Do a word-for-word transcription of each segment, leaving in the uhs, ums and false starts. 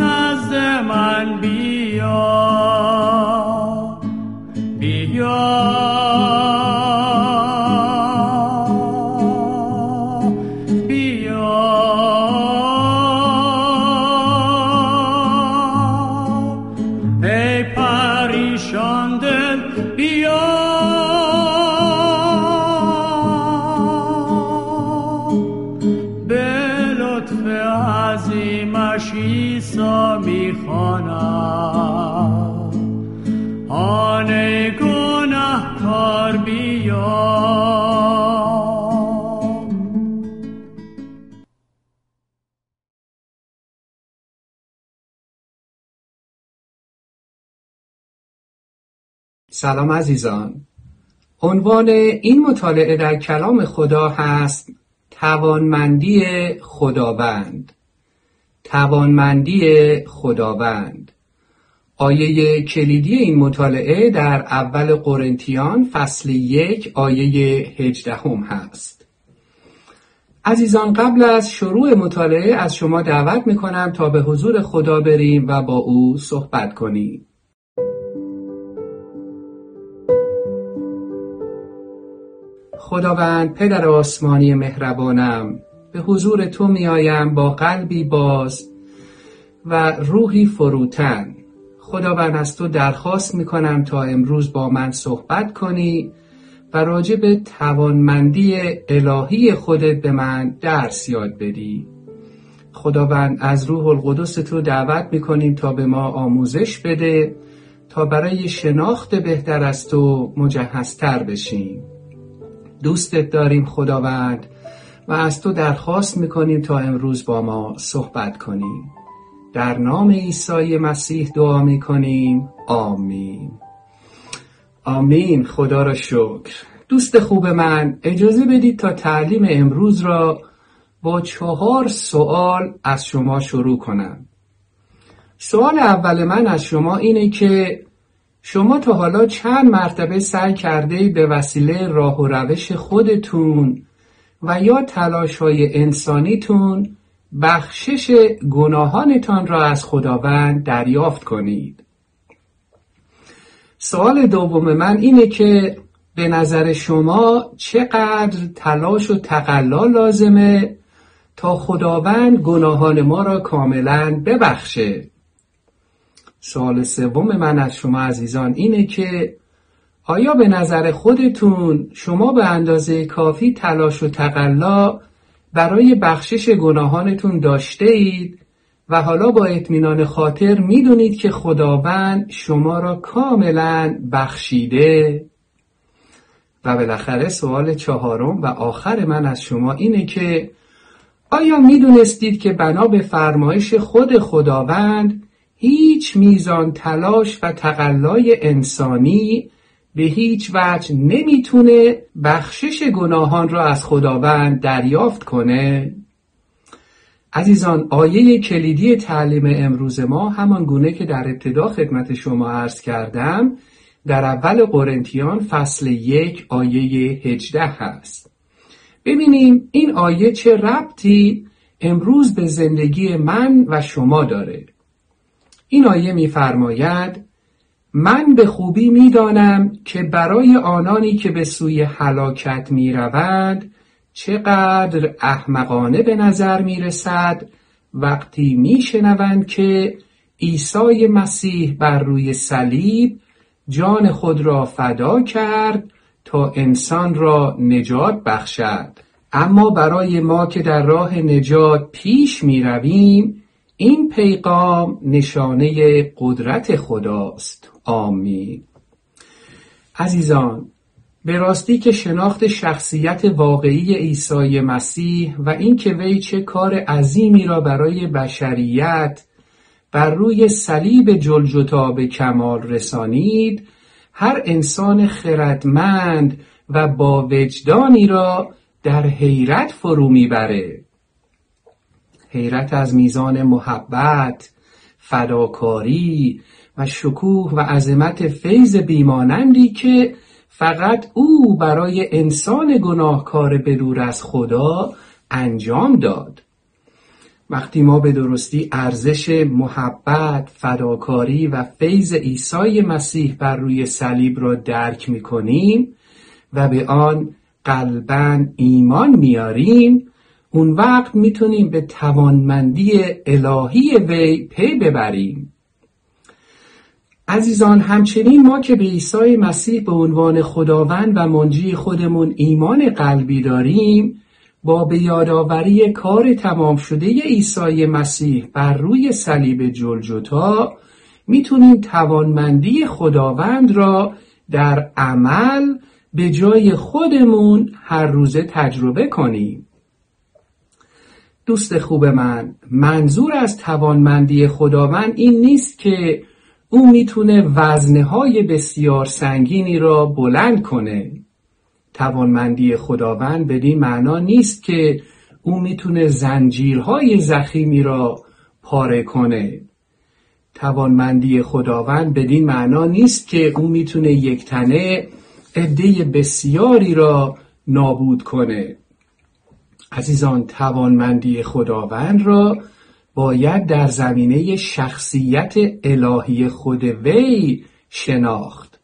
نزد من بیا بیا سلام عزیزان، عنوان این مطالعه در کلام خدا هست توانمندی خداوند. توانمندی خداوند آیه کلیدی این مطالعه در اول قرنتیان فصل یک آیه هجده هم هست. عزیزان، قبل از شروع مطالعه از شما دعوت میکنم تا به حضور خدا بریم و با او صحبت کنیم. خداوند پدر آسمانی مهربانم، به حضور تو میایم با قلبی باز و روحی فروتن. خداوند، از تو درخواست میکنم تا امروز با من صحبت کنی و راجع به توانمندی الهی خودت به من درس یاد بدی. خداوند، از روح القدس تو دعوت میکنیم تا به ما آموزش بده تا برای شناخت بهتر از تو مجهزتر بشیم. دوستت داریم خداوند و از تو درخواست میکنیم تا امروز با ما صحبت کنیم. در نام عیسی مسیح دعا میکنیم، آمین. آمین، خدا را شکر. دوست خوب من، اجازه بدید تا تعلیم امروز را با چهار سوال از شما شروع کنم. سوال اول من از شما اینه که شما تا حالا چند مرتبه سعی کرده به وسیله راه و روش خودتون و یا تلاش‌های انسانیتون بخشش گناهانتان را از خداوند دریافت کنید؟ سوال دوم من اینه که به نظر شما چقدر تلاش و تقلا لازمه تا خداوند گناهان ما را کاملا ببخشه؟ سوال سوم من از شما عزیزان اینه که آیا به نظر خودتون شما به اندازه کافی تلاش و تقلا برای بخشش گناهانتون داشته اید و حالا با اطمینان خاطر میدونید که خداوند شما را کاملا بخشیده؟ و بالاخره سوال چهارم و آخر من از شما اینه که آیا میدونستید که بنا به فرمایش خود خداوند هیچ میزان تلاش و تقلای انسانی به هیچ وجه نمیتونه بخشش گناهان را از خداوند دریافت کنه؟ عزیزان، آیه کلیدی تعلیم امروز ما همان گونه که در ابتدا خدمت شما عرض کردم در اول قرنتیان فصل یک آیه هجده هست. ببینیم این آیه چه ربطی امروز به زندگی من و شما داره. این آیه می‌فرماید: من به خوبی می‌دانم که برای آنانی که به سوی هلاکت می‌روند چقدر احمقانه به نظر می‌رسد وقتی می‌شنوند که عیسی مسیح بر روی صلیب جان خود را فدا کرد تا انسان را نجات بخشد. اما برای ما که در راه نجات پیش می‌رویم این پیغام نشانه قدرت خداست. آمین. عزیزان، به راستی که شناخت شخصیت واقعی عیسی مسیح و این که وی چه کار عظیمی را برای بشریت بر روی صلیب جلجتا به کمال رسانید، هر انسان خردمند و با وجدانی را در حیرت فرو میبره. حیرت از میزان محبت، فداکاری و شکوه و عظمت فیض بیمانندی که فقط او برای انسان گناهکار به دور از خدا انجام داد. وقتی ما به درستی ارزش محبت، فداکاری و فیض عیسی مسیح بر روی صلیب را درک می‌کنیم و به آن قلباً ایمان میاریم، اون وقت میتونیم به توانمندی الهی وی پی ببریم. عزیزان، همچنین ما که به عیسی مسیح به عنوان خداوند و منجی خودمون ایمان قلبی داریم، با به یادآوری کار تمام شده عیسی مسیح بر روی صلیب جلجتا میتونیم توانمندی خداوند را در عمل به جای خودمون هر روزه تجربه کنیم. دوست خوب من، منظور از توانمندی خداوند این نیست که او میتونه وزنه‌های بسیار سنگینی را بلند کنه. توانمندی خداوند بدین معنا نیست که او میتونه زنجیرهای زخیمی را پاره کنه. توانمندی خداوند بدین معنا نیست که او میتونه یک تنه عده بسیاری را نابود کنه. عزیزان، توانمندی خداوند را باید در زمینه شخصیت الهی خود وی شناخت.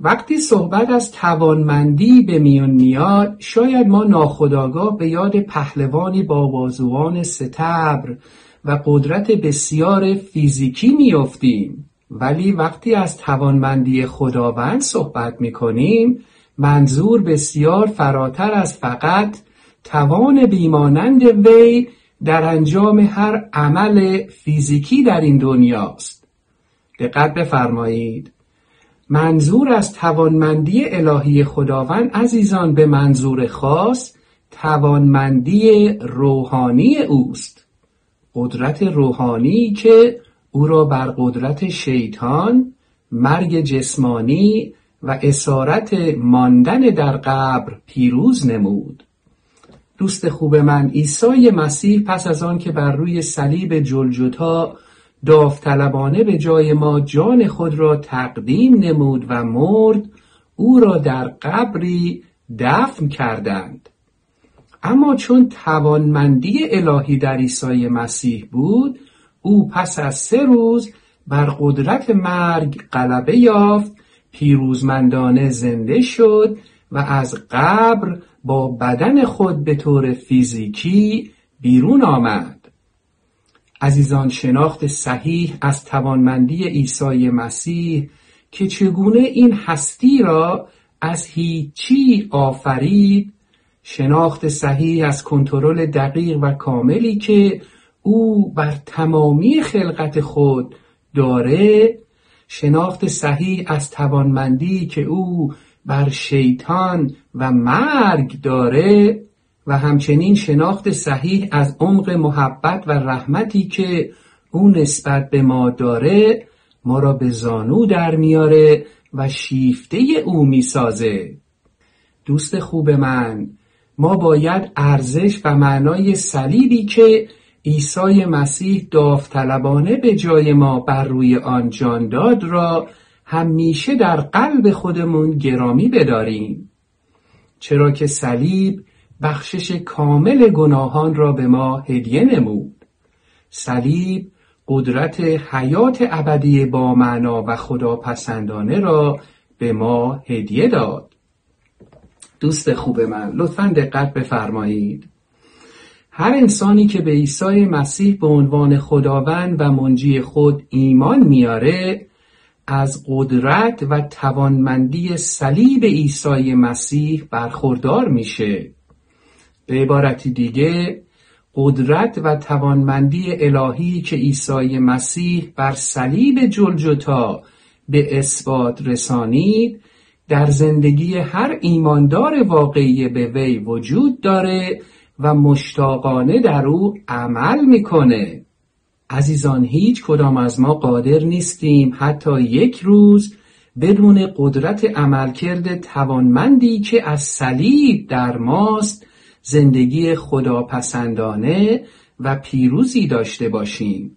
وقتی صحبت از توانمندی به میان میاد، شاید ما ناخودآگاه به یاد پهلوانی با بازوان ستبر و قدرت بسیار فیزیکی میافتیم، ولی وقتی از توانمندی خداوند صحبت میکنیم، منظور بسیار فراتر از فقط توان بیمانند وی در انجام هر عمل فیزیکی در این دنیاست. دقت بفرمایید، منظور از توانمندی الهی خداوند عزیزان به منظور خاص توانمندی روحانی اوست. قدرت روحانی که او را بر قدرت شیطان، مرگ جسمانی و اسارت ماندن در قبر پیروز نمود. دوست خوب من، عیسی مسیح پس از آن که بر روی صلیب جلجتا داوطلبانه به جای ما جان خود را تقدیم نمود و مرد، او را در قبری دفن کردند. اما چون توانمندی الهی در عیسی مسیح بود، او پس از سه روز بر قدرت مرگ غلبه یافت، پیروزمندانه زنده شد و از قبر با بدن خود به طور فیزیکی بیرون آمد. عزیزان، شناخت صحیح از توانمندی عیسی مسیح که چگونه این هستی را از هیچی آفرید، شناخت صحیح از کنترل دقیق و کاملی که او بر تمامی خلقت خود داره، شناخت صحیح از توانمندی که او بر شیطان و مرگ داره، و همچنین شناخت صحیح از عمق محبت و رحمتی که او نسبت به ما داره، ما را به زانو در میاره و شیفته او میسازه. دوست خوب من، ما باید ارزش و معنای صلیبی که عیسی مسیح داوطلبانه به جای ما بر روی آن جان داد را همیشه در قلب خودمون گرامی بداریم، چرا که صلیب بخشش کامل گناهان را به ما هدیه نمود. صلیب قدرت حیات ابدی با معنا و خداپسندانه را به ما هدیه داد. دوست خوب من، لطفاً دقت بفرمایید، هر انسانی که به عیسی مسیح به عنوان خداوند و منجی خود ایمان میاره، از قدرت و توانمندی صلیب عیسی مسیح برخوردار میشه. به عبارت دیگه، قدرت و توانمندی الهی که عیسی مسیح بر صلیب جلجتا به اثبات رسانید، در زندگی هر ایماندار واقعی به وی وجود داره و مشتاقانه در او عمل میکنه. عزیزان، هیچ کدام از ما قادر نیستیم حتی یک روز بدون قدرت عملکرد توانمندی که از صلیب در ماست زندگی خداپسندانه و پیروزی داشته باشیم.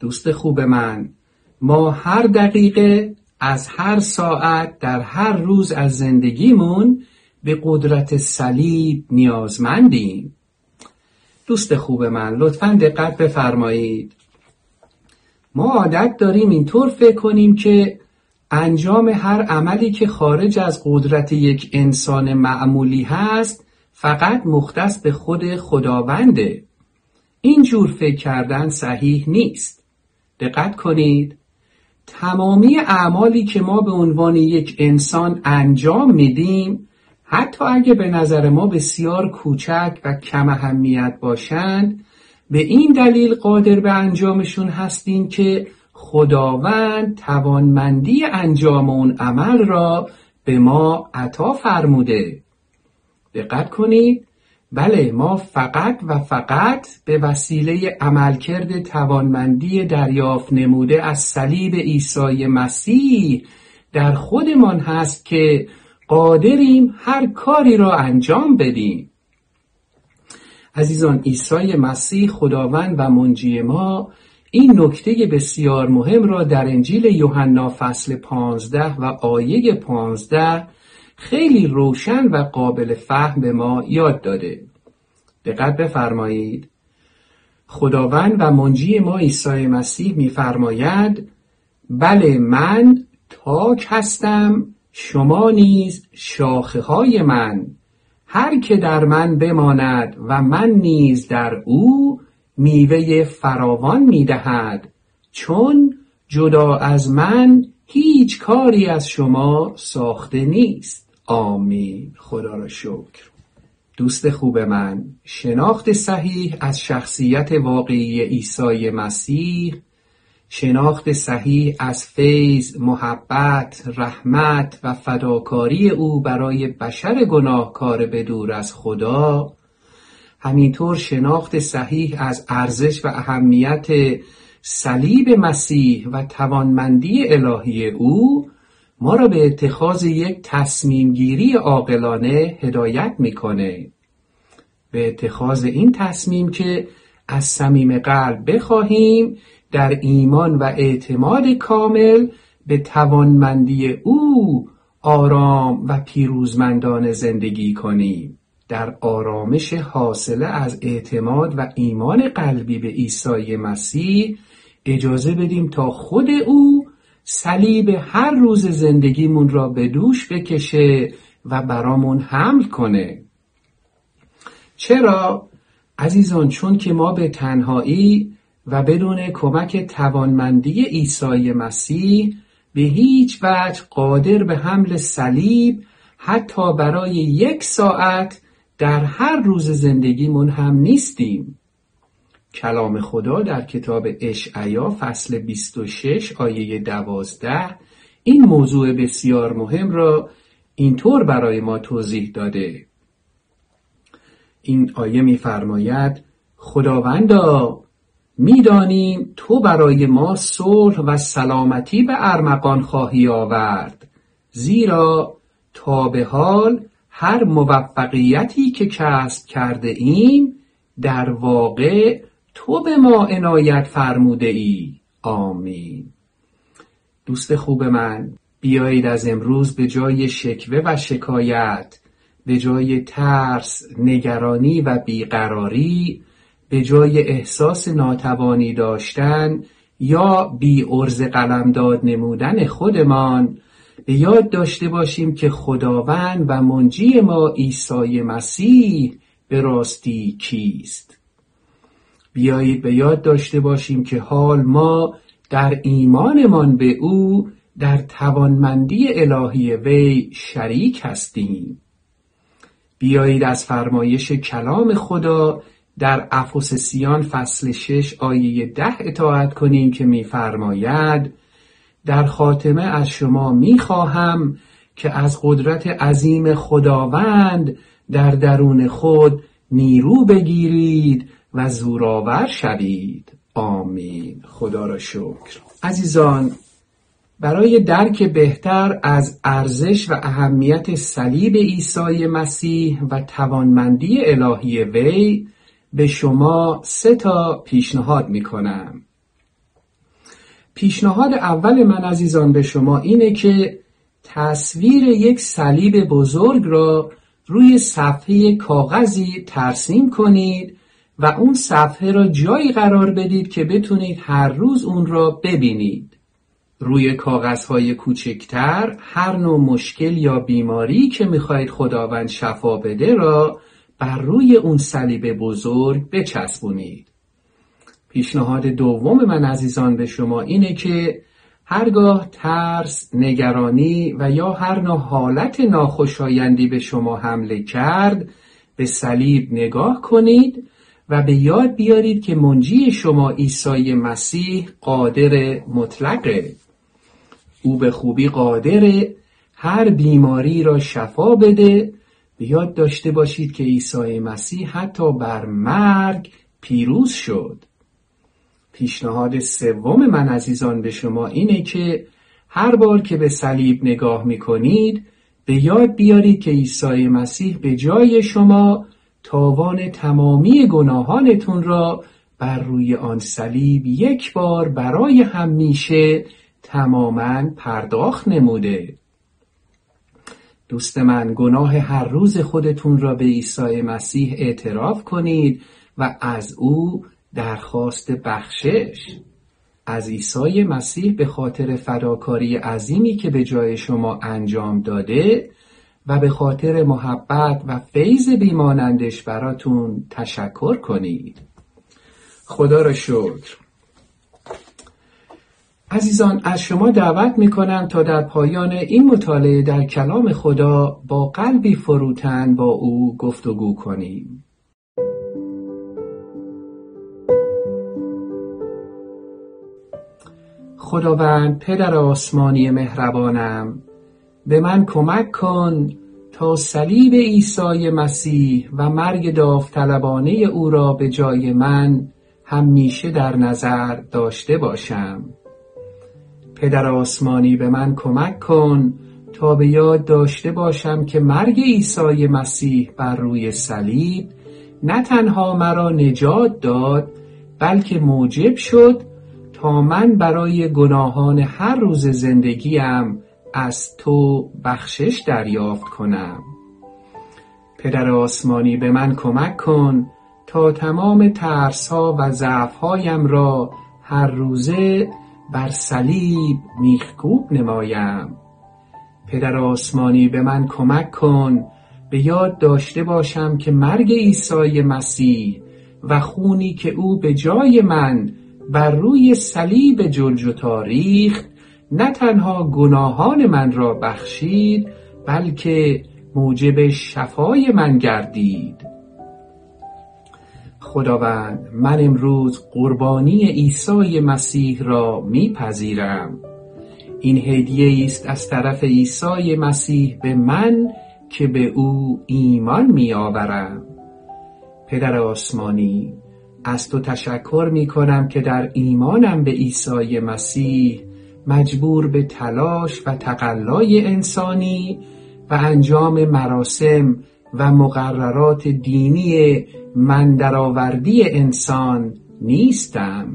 دوست خوب من، ما هر دقیقه از هر ساعت در هر روز از زندگیمون به قدرت صلیب نیازمندیم. دوست خوب من، لطفاً دقت بفرمایید. ما عادت داریم اینطور فکر کنیم که انجام هر عملی که خارج از قدرت یک انسان معمولی هست فقط مختص به خود خداونده. اینجور فکر کردن صحیح نیست. دقت کنید، تمامی اعمالی که ما به عنوان یک انسان انجام میدیم، حتی اگه به نظر ما بسیار کوچک و کم اهمیت باشند، به این دلیل قادر به انجامشون هستیم که خداوند توانمندی انجام اون عمل را به ما عطا فرموده. دقت کنید، بله، ما فقط و فقط به وسیله عملکرد توانمندی دریافت نموده از صلیب عیسی مسیح در خودمان هست که قادریم هر کاری را انجام بدیم. عزیزان، عیسی مسیح خداوند و منجی ما این نکته بسیار مهم را در انجیل یوحنا فصل پانزده و آیه پانزده خیلی روشن و قابل فهم به ما یاد داده. دقت بفرمایید، خداوند و منجی ما عیسی مسیح می‌فرماید: بله، من تاک هستم، شما نیز شاخه‌های من. هر که در من بماند و من نیز در او، میوه فراوان می‌دهد، چون جدا از من هیچ کاری از شما ساخته نیست. آمین، خدا را شکر. دوست خوب من، شناخت صحیح از شخصیت واقعی عیسی مسیح، شناخت صحیح از فیض، محبت، رحمت و فداکاری او برای بشر گناهکار بدور از خدا، همینطور شناخت صحیح از ارزش و اهمیت صلیب مسیح و توانمندی الهی او، ما را به اتخاذ یک تصمیم گیری عاقلانه هدایت میکنه. به اتخاذ این تصمیم که از صمیم قلب بخواهیم در ایمان و اعتماد کامل به توانمندی او آرام و پیروزمندانه زندگی کنیم. در آرامش حاصله از اعتماد و ایمان قلبی به عیسی مسیح اجازه بدیم تا خود او صلیب هر روز زندگیمون را به دوش بکشه و برامون حمل کنه. چرا؟ عزیزان، چون که ما به تنهایی و بدون کمک توانمندی عیسی مسیح به هیچ وجه قادر به حمل صلیب حتی برای یک ساعت در هر روز زندگیمون هم نیستیم. کلام خدا در کتاب اشعیا فصل بیست و شش آیه دوازده این موضوع بسیار مهم را اینطور برای ما توضیح داده. این آیه می‌فرماید: خداوندا، می‌دانیم تو برای ما صلح و سلامتی به ارمغان خواهی آورد، زیرا تا به حال هر موفقیتی که کسب کرده ایم در واقع تو به ما عنایت فرموده ای. آمین. دوست خوب من، بیایید از امروز به جای شکوه و شکایت، به جای ترس، نگرانی و بیقراری، به جای احساس ناتوانی داشتن یا بی عرض قلمداد نمودن خودمان، به یاد داشته باشیم که خداوند و منجی ما عیسی مسیح به راستی کیست. بیایید به یاد داشته باشیم که حال ما در ایمانمان به او در توانمندی الهی وی شریک هستیم. بیایید از فرمایش کلام خدا در افسسیان فصل شش آیه ده اطاعت کنیم که می‌فرماید: در خاتمه از شما می‌خواهم که از قدرت عظیم خداوند در درون خود نیرو بگیرید و زورآور شوید. آمین، خدا را شکر. عزیزان، برای درک بهتر از ارزش و اهمیت صلیب عیسی مسیح و توانمندی الهی وی به شما سه تا پیشنهاد میکنم. پیشنهاد اول من عزیزان به شما اینه که تصویر یک صلیب بزرگ را روی صفحه کاغذی ترسیم کنید و اون صفحه را جایی قرار بدید که بتونید هر روز اون را ببینید. روی کاغذهای کوچکتر هر نوع مشکل یا بیماری که میخواید خداوند شفا بده را بر روی اون صلیب بزرگ بچسبونید. پیشنهاد دوم من عزیزان به شما اینه که هرگاه ترس، نگرانی و یا هر نوع حالت ناخوشایندی به شما حمله کرد، به صلیب نگاه کنید و به یاد بیارید که منجی شما عیسی مسیح قادر مطلقه. او به خوبی قادر هر بیماری را شفا بده. به یاد داشته باشید که عیسی مسیح حتی بر مرگ پیروز شد. پیشنهاد سوم من عزیزان به شما اینه که هر بار که به صلیب نگاه می‌کنید به یاد بیارید که عیسی مسیح به جای شما تاوان تمامی گناهانتون را بر روی آن صلیب یک بار برای همیشه تماماً پرداخت نموده. دوست من، گناه هر روز خودتون را به عیسی مسیح اعتراف کنید و از او درخواست بخشش از عیسی مسیح به خاطر فداکاری عظیمی که به جای شما انجام داده و به خاطر محبت و فیض بیمانندش براتون تشکر کنید. خدا را شکر. عزیزان، از شما دعوت میکنم تا در پایان این مطالعه در کلام خدا با قلبی فروتن با او گفتگو کنیم. خداوند پدر آسمانی مهربانم، به من کمک کن تا صلیب عیسی مسیح و مرگ داوطلبانه او را به جای من همیشه در نظر داشته باشم. پدر آسمانی به من کمک کن تا به یاد داشته باشم که مرگ عیسی مسیح بر روی صلیب نه تنها مرا نجات داد، بلکه موجب شد تا من برای گناهان هر روز زندگیم از تو بخشش دریافت کنم. پدر آسمانی به من کمک کن تا تمام ترس‌ها و ضعف‌هایم را هر روزه بر صلیب میخکوب نمایم. پدر آسمانی به من کمک کن به یاد داشته باشم که مرگ عیسی مسیح و خونی که او به جای من بر روی صلیب جلجتا ریخت نه تنها گناهان من را بخشید، بلکه موجب شفای من گردید. خداوند، من امروز قربانی عیسی مسیح را میپذیرم. این هدیه است از طرف عیسی مسیح به من که به او ایمان میآورم. پدر آسمانی، از تو تشکر میکنم که در ایمانم به عیسی مسیح مجبور به تلاش و تقلای انسانی و انجام مراسم و مقررات دینی من درآوردی انسان نیستم.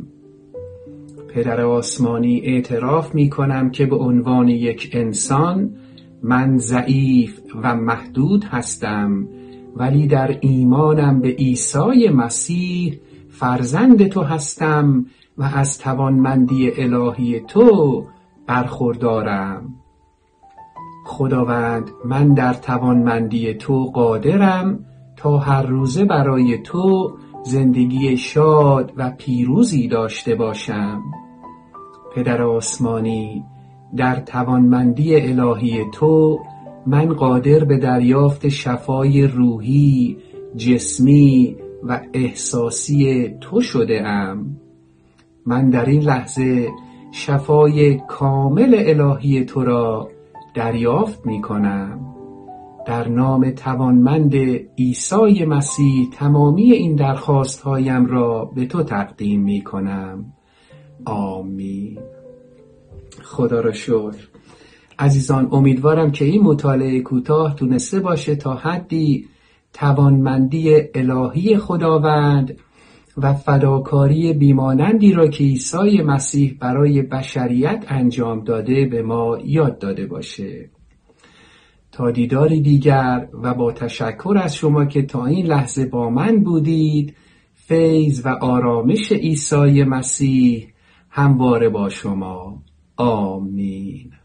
پدر آسمانی، اعتراف می کنم که به عنوان یک انسان من ضعیف و محدود هستم، ولی در ایمانم به عیسی مسیح فرزند تو هستم و از توانمندی الهی تو برخوردارم. خداوند، من در توانمندی تو قادرم تا هر روزه برای تو زندگی شاد و پیروزی داشته باشم. پدر آسمانی، در توانمندی الهی تو من قادر به دریافت شفای روحی، جسمی و احساسی تو شده ام. من در این لحظه شفای کامل الهی تو را دریافت می کنم. در نام توانمند عیسی مسیح تمامی این درخواست هایم را به تو تقدیم می کنم. آمین. خدا را شکر. عزیزان، امیدوارم که این مطالعه کوتاه تونسته باشه تا حدی توانمندی الهی خداوند و فداکاری بیمانندی را که عیسی مسیح برای بشریت انجام داده به ما یاد داده باشه. تا دیداری دیگر و با تشکر از شما که تا این لحظه با من بودید، فیض و آرامش عیسی مسیح همواره با شما. آمین.